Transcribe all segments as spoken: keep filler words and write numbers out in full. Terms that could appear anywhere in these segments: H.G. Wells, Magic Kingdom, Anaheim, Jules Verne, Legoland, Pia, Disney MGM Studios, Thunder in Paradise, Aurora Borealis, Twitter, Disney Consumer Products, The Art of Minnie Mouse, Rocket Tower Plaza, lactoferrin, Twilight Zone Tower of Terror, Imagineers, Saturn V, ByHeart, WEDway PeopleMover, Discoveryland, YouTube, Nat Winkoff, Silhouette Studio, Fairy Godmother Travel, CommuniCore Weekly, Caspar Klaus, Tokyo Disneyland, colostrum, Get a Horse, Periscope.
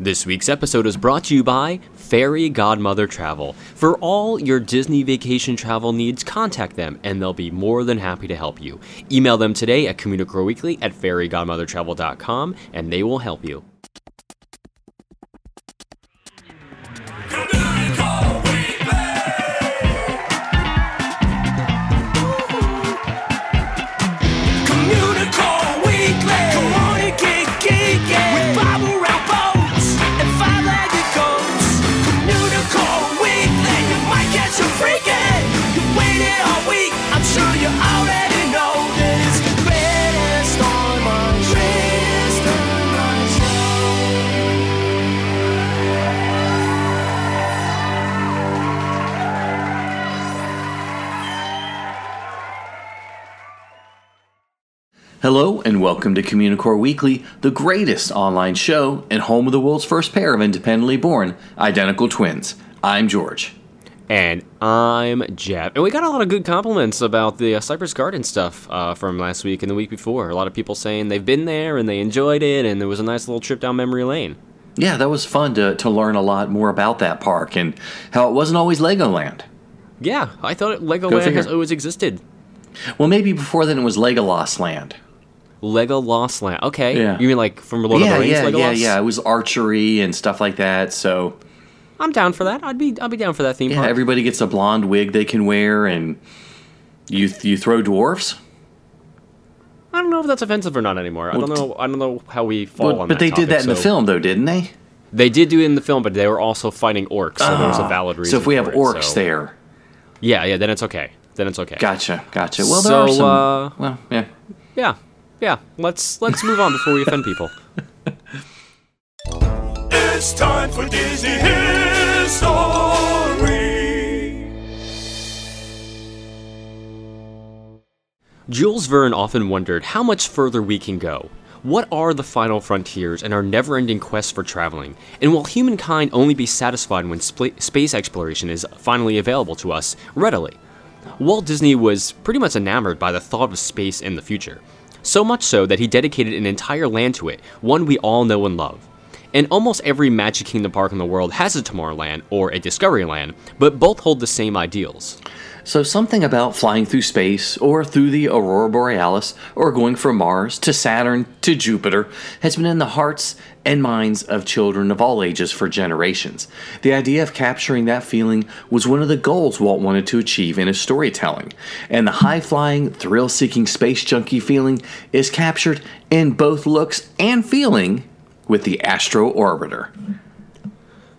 This week's episode is brought to you by Fairy Godmother Travel. For all your Disney vacation travel needs, contact them and they'll be more than happy to help you. Email them today at CommuniCore Weekly at fairy godmother travel dot com and they will help you. Hello and welcome to CommuniCore Weekly, the greatest online show and home of the world's first pair of independently born identical twins. I'm George. And I'm Jeff. And we got a lot of good compliments about the uh, Cypress Garden stuff uh, from last week and the week before. A lot of people saying they've been there and they enjoyed it and there was a nice little trip down memory lane. Yeah, that was fun to, to learn a lot more about that park and how it wasn't always Legoland. Yeah, I thought Legoland has always existed. Well, maybe before then it was Legolas Land. Legolas Land. Okay. Yeah. You mean like from Lord yeah, of the Rings, yeah, Legolas? Yeah, yeah, it was archery and stuff like that, so... I'm down for that. I'd be I'd be down for that theme yeah, park. Yeah, everybody gets a blonde wig they can wear, and you th- you throw dwarfs? I don't know if that's offensive or not anymore. Well, I don't know I don't know how we fall well, on but that But they topic, did that so. in the film, though, didn't they? They did do it in the film, but they were also fighting orcs, so uh, there was a valid reason So if we have orcs it, so. there... Yeah, yeah, then it's okay. Then it's okay. Gotcha, gotcha. Well, there so, are some... Uh, well, yeah. Yeah. Yeah, let's let's move on before we offend people. It's time for Disney History. Jules Verne often wondered how much further we can go. What are the final frontiers and our never-ending quest for traveling? And will humankind only be satisfied when sp- space exploration is finally available to us readily? Walt Disney was pretty much enamored by the thought of space in the future. So much so that he dedicated an entire land to it, one we all know and love. And almost every Magic Kingdom park in the world has a Tomorrowland or a Discoveryland, but both hold the same ideals. So something about flying through space, or through the Aurora Borealis, or going from Mars to Saturn to Jupiter, has been in the hearts and minds of children of all ages for generations. The idea of capturing that feeling was one of the goals Walt wanted to achieve in his storytelling, and the high-flying, thrill-seeking space junkie feeling is captured in both looks and feeling with the Astro Orbiter.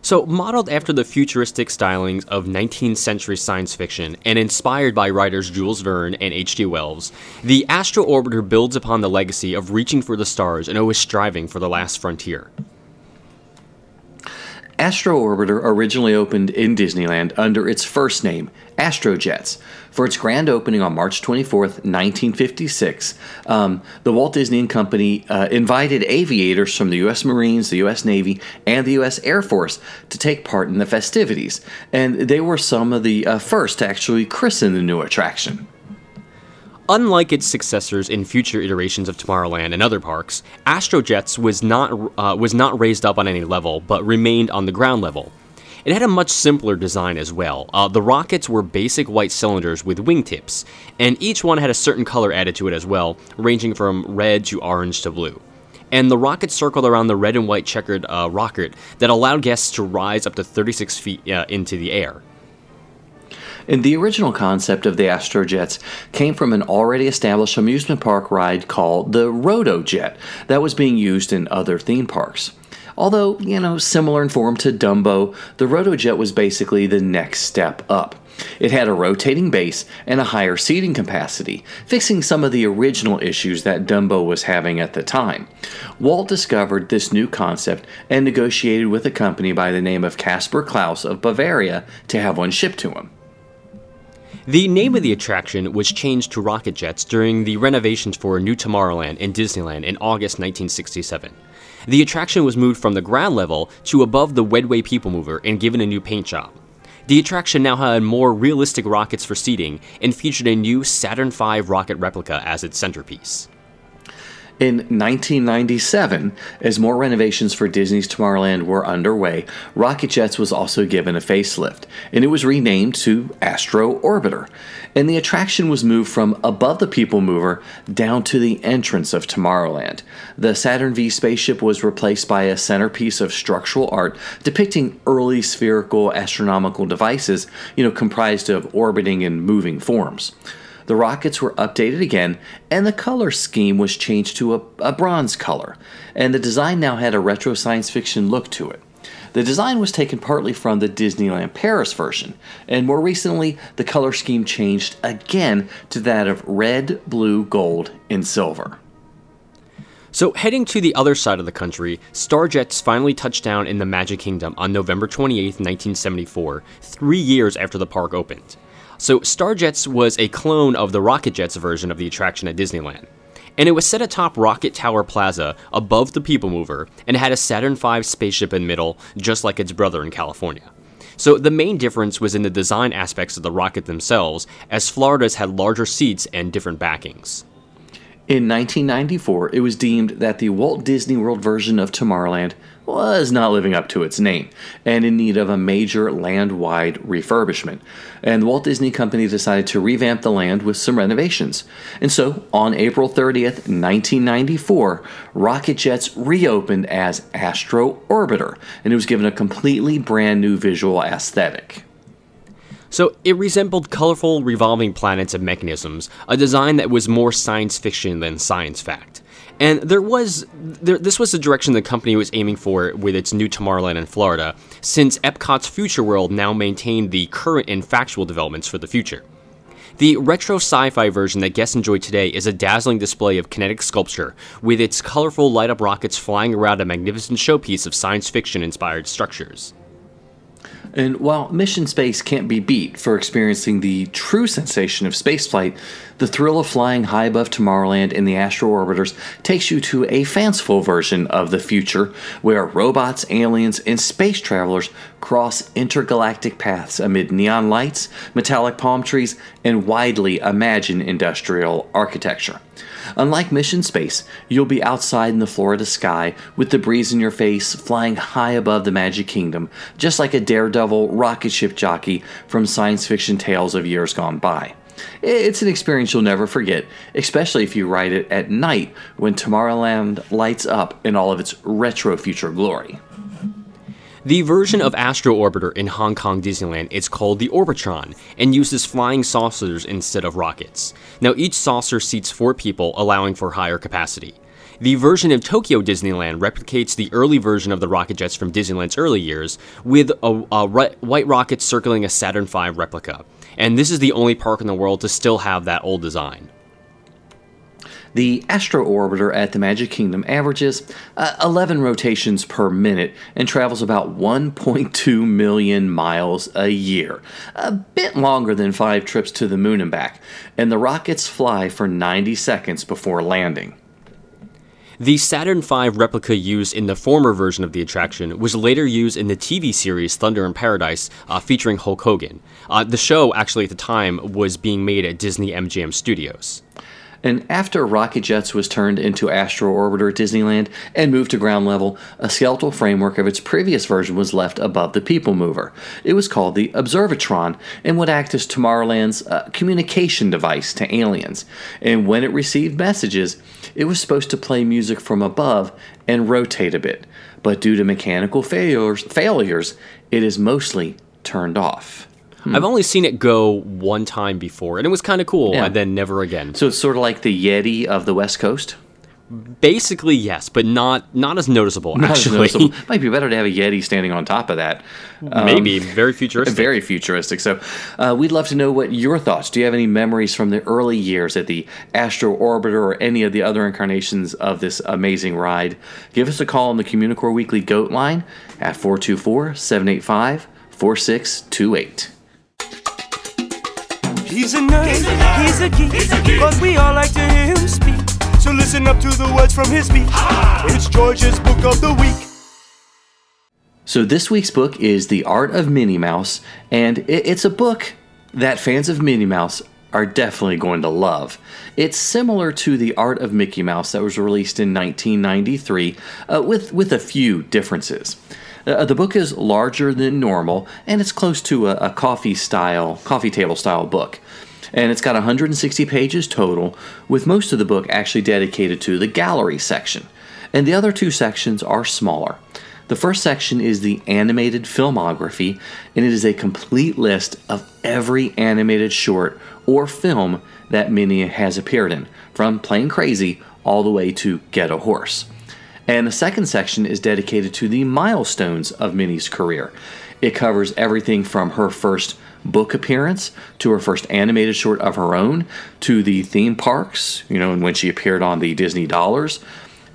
So, modeled after the futuristic stylings of nineteenth century science fiction and inspired by writers Jules Verne and H G Wells, the Astro Orbiter builds upon the legacy of reaching for the stars and always striving for the last frontier. Astro Orbiter originally opened in Disneyland under its first name, Astrojets. For its grand opening on March twenty-fourth, nineteen fifty-six, um, the Walt Disney Company uh, invited aviators from the U S Marines, the U S Navy, and the U S Air Force to take part in the festivities. And they were some of the uh, first to actually christen the new attraction. Unlike its successors in future iterations of Tomorrowland and other parks, Astrojets was not uh, was not raised up on any level, but remained on the ground level. It had a much simpler design as well. Uh, the rockets were basic white cylinders with wingtips, and each one had a certain color added to it as well, ranging from red to orange to blue. And the rockets circled around the red and white checkered uh, rocket that allowed guests to rise up to thirty-six feet uh, into the air. And the original concept of the Astrojets came from an already established amusement park ride called the Rotojet that was being used in other theme parks. Although, you know, similar in form to Dumbo, the Rotojet was basically the next step up. It had a rotating base and a higher seating capacity, fixing some of the original issues that Dumbo was having at the time. Walt discovered this new concept and negotiated with a company by the name of Caspar Klaus of Bavaria to have one shipped to him. The name of the attraction was changed to Rocket Jets during the renovations for New Tomorrowland and Disneyland in August nineteen sixty-seven. The attraction was moved from the ground level to above the WEDway PeopleMover and given a new paint job. The attraction now had more realistic rockets for seating and featured a new Saturn five rocket replica as its centerpiece. In nineteen ninety-seven, as more renovations for Disney's Tomorrowland were underway, Rocket Jets was also given a facelift, and it was renamed to Astro Orbiter, and the attraction was moved from above the People Mover down to the entrance of Tomorrowland. The Saturn V spaceship was replaced by a centerpiece of structural art depicting early spherical astronomical devices, you know, comprised of orbiting and moving forms. The rockets were updated again, and the color scheme was changed to a, a bronze color, and the design now had a retro science fiction look to it. The design was taken partly from the Disneyland Paris version, and more recently, the color scheme changed again to that of red, blue, gold, and silver. So heading to the other side of the country, Starjets finally touched down in the Magic Kingdom on November twenty-eighth, nineteen seventy-four, three years after the park opened. So Starjets was a clone of the Rocket Jets version of the attraction at Disneyland, and it was set atop Rocket Tower Plaza above the People Mover and had a Saturn V spaceship in the middle, just like its brother in California. So the main difference was in the design aspects of the rocket themselves, as Florida's had larger seats and different backings. In nineteen ninety-four, it was deemed that the Walt Disney World version of Tomorrowland was not living up to its name and in need of a major land-wide refurbishment. And the Walt Disney Company decided to revamp the land with some renovations. And so, on April thirtieth, nineteen ninety-four, Rocket Jets reopened as Astro Orbiter, and it was given a completely brand new visual aesthetic. So it resembled colorful revolving planets and mechanisms, a design that was more science fiction than science fact. And there was, there, this was the direction the company was aiming for with its new Tomorrowland in Florida, since Epcot's Future World now maintained the current and factual developments for the future. The retro sci-fi version that guests enjoy today is a dazzling display of kinetic sculpture, with its colorful light-up rockets flying around a magnificent showpiece of science fiction-inspired structures. And while Mission Space can't be beat for experiencing the true sensation of spaceflight, the thrill of flying high above Tomorrowland and the Astro Orbiters takes you to a fanciful version of the future where robots, aliens, and space travelers cross intergalactic paths amid neon lights, metallic palm trees, and widely imagined industrial architecture. Unlike Mission Space, you'll be outside in the Florida sky with the breeze in your face, flying high above the Magic Kingdom, just like a daredevil rocket ship jockey from science fiction tales of years gone by. It's an experience you'll never forget, especially if you ride it at night when Tomorrowland lights up in all of its retro future glory. The version of Astro Orbiter in Hong Kong Disneyland is called the Orbitron and uses flying saucers instead of rockets. Now each saucer seats four people, allowing for higher capacity. The version of Tokyo Disneyland replicates the early version of the rocket jets from Disneyland's early years, with a, a re- white rocket circling a Saturn V replica. And this is the only park in the world to still have that old design. The Astro Orbiter at the Magic Kingdom averages uh, eleven rotations per minute and travels about one point two million miles a year, a bit longer than five trips to the moon and back, and the rockets fly for ninety seconds before landing. The Saturn V replica used in the former version of the attraction was later used in the T V series Thunder in Paradise, uh, featuring Hulk Hogan. Uh, the show, actually at the time, was being made at Disney M G M Studios. And after Rocket Jets was turned into Astro Orbiter at Disneyland and moved to ground level, a skeletal framework of its previous version was left above the People Mover. It was called the Observatron and would act as Tomorrowland's uh, communication device to aliens. And when it received messages, it was supposed to play music from above and rotate a bit. But due to mechanical failures, failures it is mostly turned off. I've only seen it go one time before, and it was kind of cool, yeah. And then never again. So it's sort of like the Yeti of the West Coast? Basically, yes, but not not as noticeable, not actually. As noticeable. Might be better to have a Yeti standing on top of that. Um, Maybe. Very futuristic. Very futuristic. So uh, we'd love to know what your thoughts. Do you have any memories from the early years at the Astro Orbiter or any of the other incarnations of this amazing ride? Give us a call on the CommuniCore Weekly GOAT line at four two four, seven eight five, four six two eight. He's a nerd, he's a, he's a geek, he's a geek. But we all like to hear him speak. So listen up to the words from his beat. Ah! It's George's Book of the Week. So this week's book is The Art of Minnie Mouse, and it, it's a book that fans of Minnie Mouse are definitely going to love. It's similar to The Art of Mickey Mouse that was released in nineteen ninety-three, uh, with, with a few differences. Uh, the book is larger than normal, and it's close to a, a coffee style, coffee table style book. And it's got one hundred sixty pages total, with most of the book actually dedicated to the gallery section. And the other two sections are smaller. The first section is the animated filmography, and it is a complete list of every animated short or film that Minnie has appeared in, from Plane Crazy all the way to Get a Horse. And the second section is dedicated to the milestones of Minnie's career. It covers everything from her first book appearance to her first animated short of her own, to the theme parks, you know, and when she appeared on the Disney Dollars,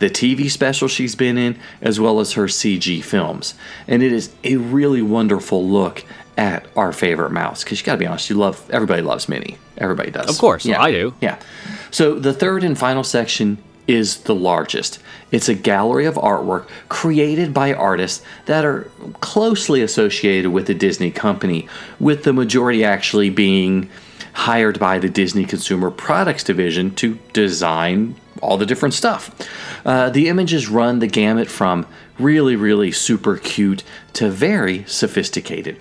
the T V special she's been in, as well as her C G films. And it is a really wonderful look at our favorite mouse, because you got to be honest, you love everybody loves Minnie. Everybody does. Of course, yeah. I do. Yeah. So the third and final section is the largest. It's a gallery of artwork created by artists that are closely associated with the Disney company, with the majority actually being hired by the Disney Consumer Products Division to design all the different stuff. Uh, the images run the gamut from really, really super cute to very sophisticated.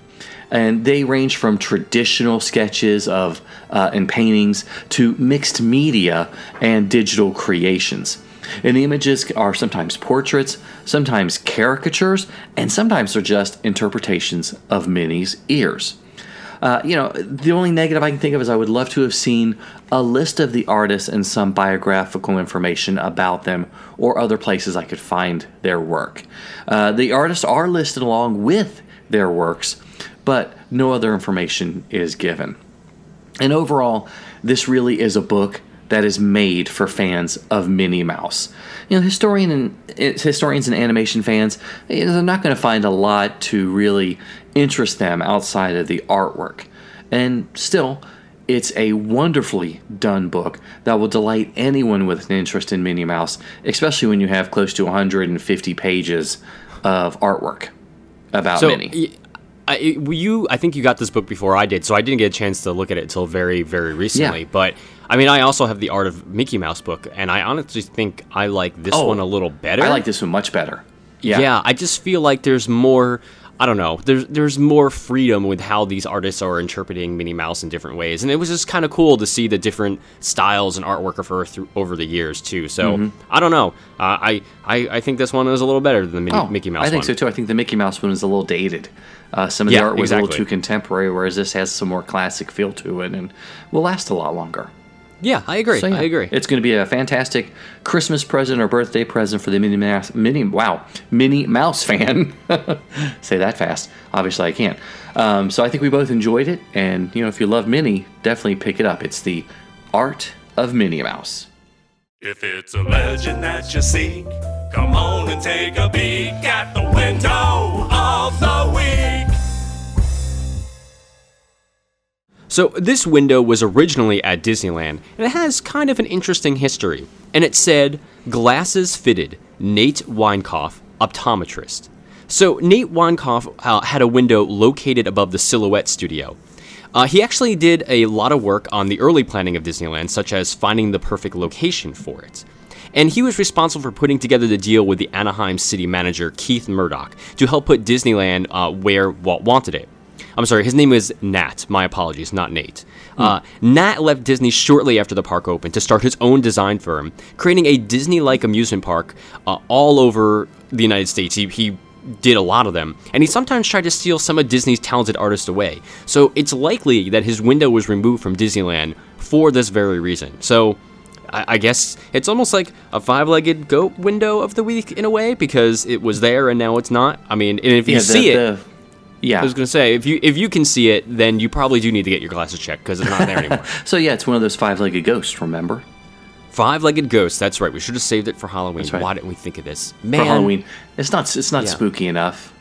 And they range from traditional sketches of uh, and paintings to mixed media and digital creations. And the images are sometimes portraits, sometimes caricatures, and sometimes they're just interpretations of Minnie's ears. Uh, you know, the only negative I can think of is I would love to have seen a list of the artists and some biographical information about them or other places I could find their work. Uh, the artists are listed along with their works, but no other information is given. And overall, this really is a book that is made for fans of Minnie Mouse. You know, historian and, historians and animation fans, they're not going to find a lot to really interest them outside of the artwork. And still, it's a wonderfully done book that will delight anyone with an interest in Minnie Mouse, especially when you have close to one hundred fifty pages of artwork about so, Minnie. Y- I, you, I think you got this book before I did, so I didn't get a chance to look at it until very, very recently. Yeah. But, I mean, I also have the Art of Mickey Mouse book, and I honestly think I like this oh, one a little better. I like this one much better. Yeah. Yeah, I just feel like there's more, I don't know, there's there's more freedom with how these artists are interpreting Minnie Mouse in different ways. And it was just kind of cool to see the different styles and artwork of her through, over the years, too. So, mm-hmm. I don't know. Uh, I, I I think this one is a little better than the Minnie, oh, Mickey Mouse one. I think one. so, too. I think the Mickey Mouse one is a little dated. Uh, some of the yeah, art was exactly. a little too contemporary, whereas this has some more classic feel to it and will last a lot longer. Yeah, I agree. So, yeah, I agree. It's going to be a fantastic Christmas present or birthday present for the Minnie Mouse, Minnie, wow, Minnie Mouse fan. Say that fast. Obviously, I can't. Um, so I think we both enjoyed it. And, you know, if you love Minnie, definitely pick it up. It's The Art of Minnie Mouse. If it's a legend that you seek, come on and take a peek at the window of the week. So this window was originally at Disneyland, and it has kind of an interesting history. And it said, glasses fitted, Nate Winkoff, optometrist. So Nate Winkoff uh, had a window located above the Silhouette Studio. Uh, he actually did a lot of work on the early planning of Disneyland, such as finding the perfect location for it. And he was responsible for putting together the deal with the Anaheim city manager, Keith Murdoch, to help put Disneyland uh, where Walt wanted it. I'm sorry, his name is Nat. My apologies, not Nate. Hmm. Uh, Nat left Disney shortly after the park opened to start his own design firm, creating a Disney-like amusement park uh, all over the United States. He, he did a lot of them, and he sometimes tried to steal some of Disney's talented artists away. So it's likely that his window was removed from Disneyland for this very reason. So I, I guess it's almost like a five-legged goat window of the week in a way, because it was there and now it's not. I mean, and if yeah, you the, see the- it... Yeah, I was going to say, if you if you can see it, then you probably do need to get your glasses checked because it's not there anymore. So yeah, it's one of those five-legged ghosts, remember? Five-legged ghosts, that's right. We should have saved it for Halloween. Right. Why didn't we think of this? Man. For Halloween. It's not it's not yeah. spooky enough.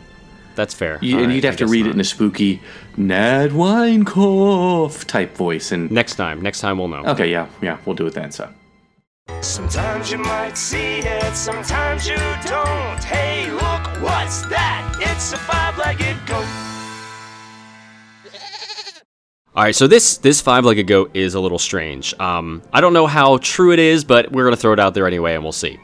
That's fair. You, and right, you'd have I to read not. it in a spooky Nat Winkoff type voice. And Next time. Next time we'll know. Okay, yeah. Yeah, we'll do it then, so. Sometimes you might see it, sometimes you don't. Hey, look, what's that? It's a five-legged goat. All right, so this this five-legged goat is a little strange. Um, I don't know how true it is, but we're going to throw it out there anyway, and we'll see.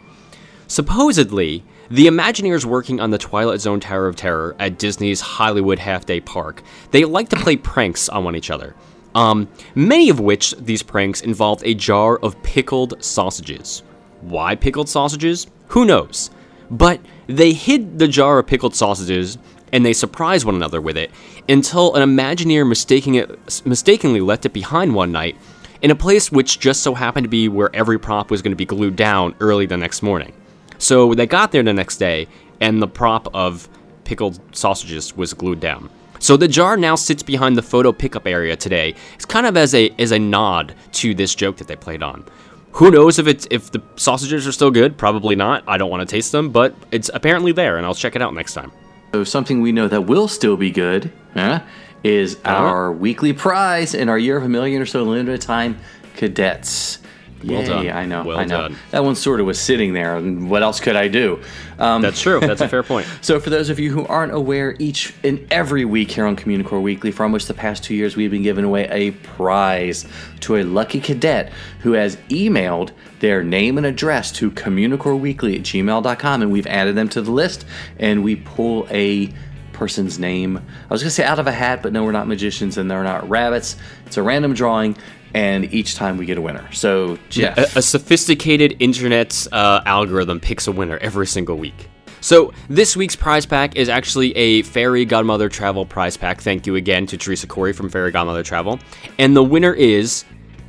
Supposedly, the Imagineers working on the Twilight Zone Tower of Terror at Disney's Hollywood Half-Day Park, they like to play pranks on one each other. Um, many of which these pranks involved a jar of pickled sausages. Why pickled sausages? Who knows? But they hid the jar of pickled sausages and they surprised one another with it until an Imagineer mistaking it, mistakenly left it behind one night in a place which just so happened to be where every prop was going to be glued down early the next morning. So they got there the next day and the prop of pickled sausages was glued down. So the jar now sits behind the photo pickup area today. It's kind of as a as a nod to this joke that they played on. Who knows if it's if the sausages are still good? Probably not. I don't want to taste them, but it's apparently there, and I'll check it out next time. So something we know that will still be good huh, is our right. weekly prize in our Year of a Million or so limited time cadets. Well Yay, done. I know, well I know. Done. That one sort of was sitting there, and what else could I do? Um, That's true. That's a fair point. So for those of you who aren't aware, each and every week here on CommuniCore Weekly, for almost the past two years, we've been giving away a prize to a lucky cadet who has emailed their name and address to communicoreweekly at gmail dot com, and we've added them to the list, and we pull a person's name. I was going to say out of a hat, but no, we're not magicians, and they're not rabbits. It's a random drawing. And each time we get a winner. So, Jeff. A, a sophisticated internet uh, algorithm picks a winner every single week. So, this week's prize pack is actually a Fairy Godmother Travel prize pack. Thank you again to Teresa Corey from Fairy Godmother Travel. And the winner is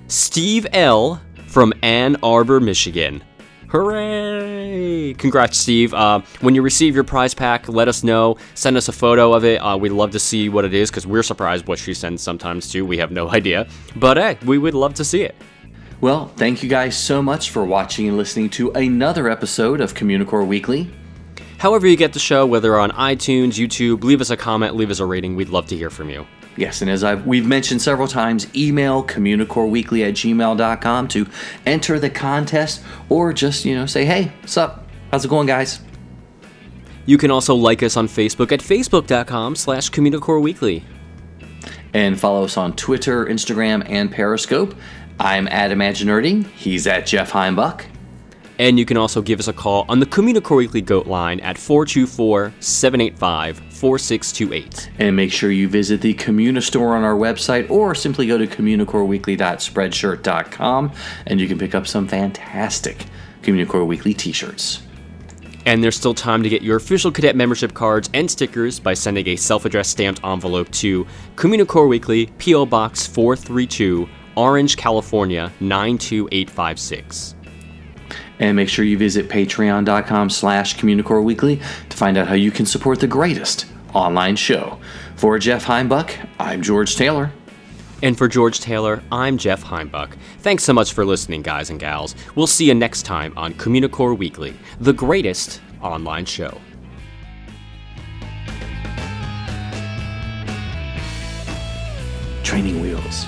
Steve L. from Ann Arbor, Michigan. Hooray! Congrats, Steve. Uh, when you receive your prize pack, let us know. Send us a photo of it. Uh, we'd love to see what it is because we're surprised what she sends sometimes, too. We have no idea. But, hey, we would love to see it. Well, thank you guys so much for watching and listening to another episode of CommuniCore Weekly. However you get the show, whether on iTunes, YouTube, leave us a comment, leave us a rating. We'd love to hear from you. Yes, and as I've, we've mentioned several times, email communicoreweekly at gmail dot com to enter the contest or just, you know, say, hey, what's up? How's it going, guys? You can also like us on Facebook at facebook.com slash communicoreweekly. And follow us on Twitter, Instagram, and Periscope. I'm at Imaginerdy. He's at Jeff Heimbach. And you can also give us a call on the CommuniCore Weekly Goat Line at four two four, seven eight five, four six two eight. And make sure you visit the Communi store on our website or simply go to communicoreweekly dot spreadshirt dot com and you can pick up some fantastic CommuniCore Weekly t-shirts. And there's still time to get your official cadet membership cards and stickers by sending a self-addressed stamped envelope to CommuniCore Weekly, P O. Box four three two, Orange, California, nine two eight five six. And make sure you visit patreon.com slash CommuniCore Weekly to find out how you can support the greatest online show. For Jeff Heimbach, I'm George Taylor. And for George Taylor, I'm Jeff Heimbach. Thanks so much for listening, guys and gals. We'll see you next time on CommuniCore Weekly, the greatest online show. Training wheels.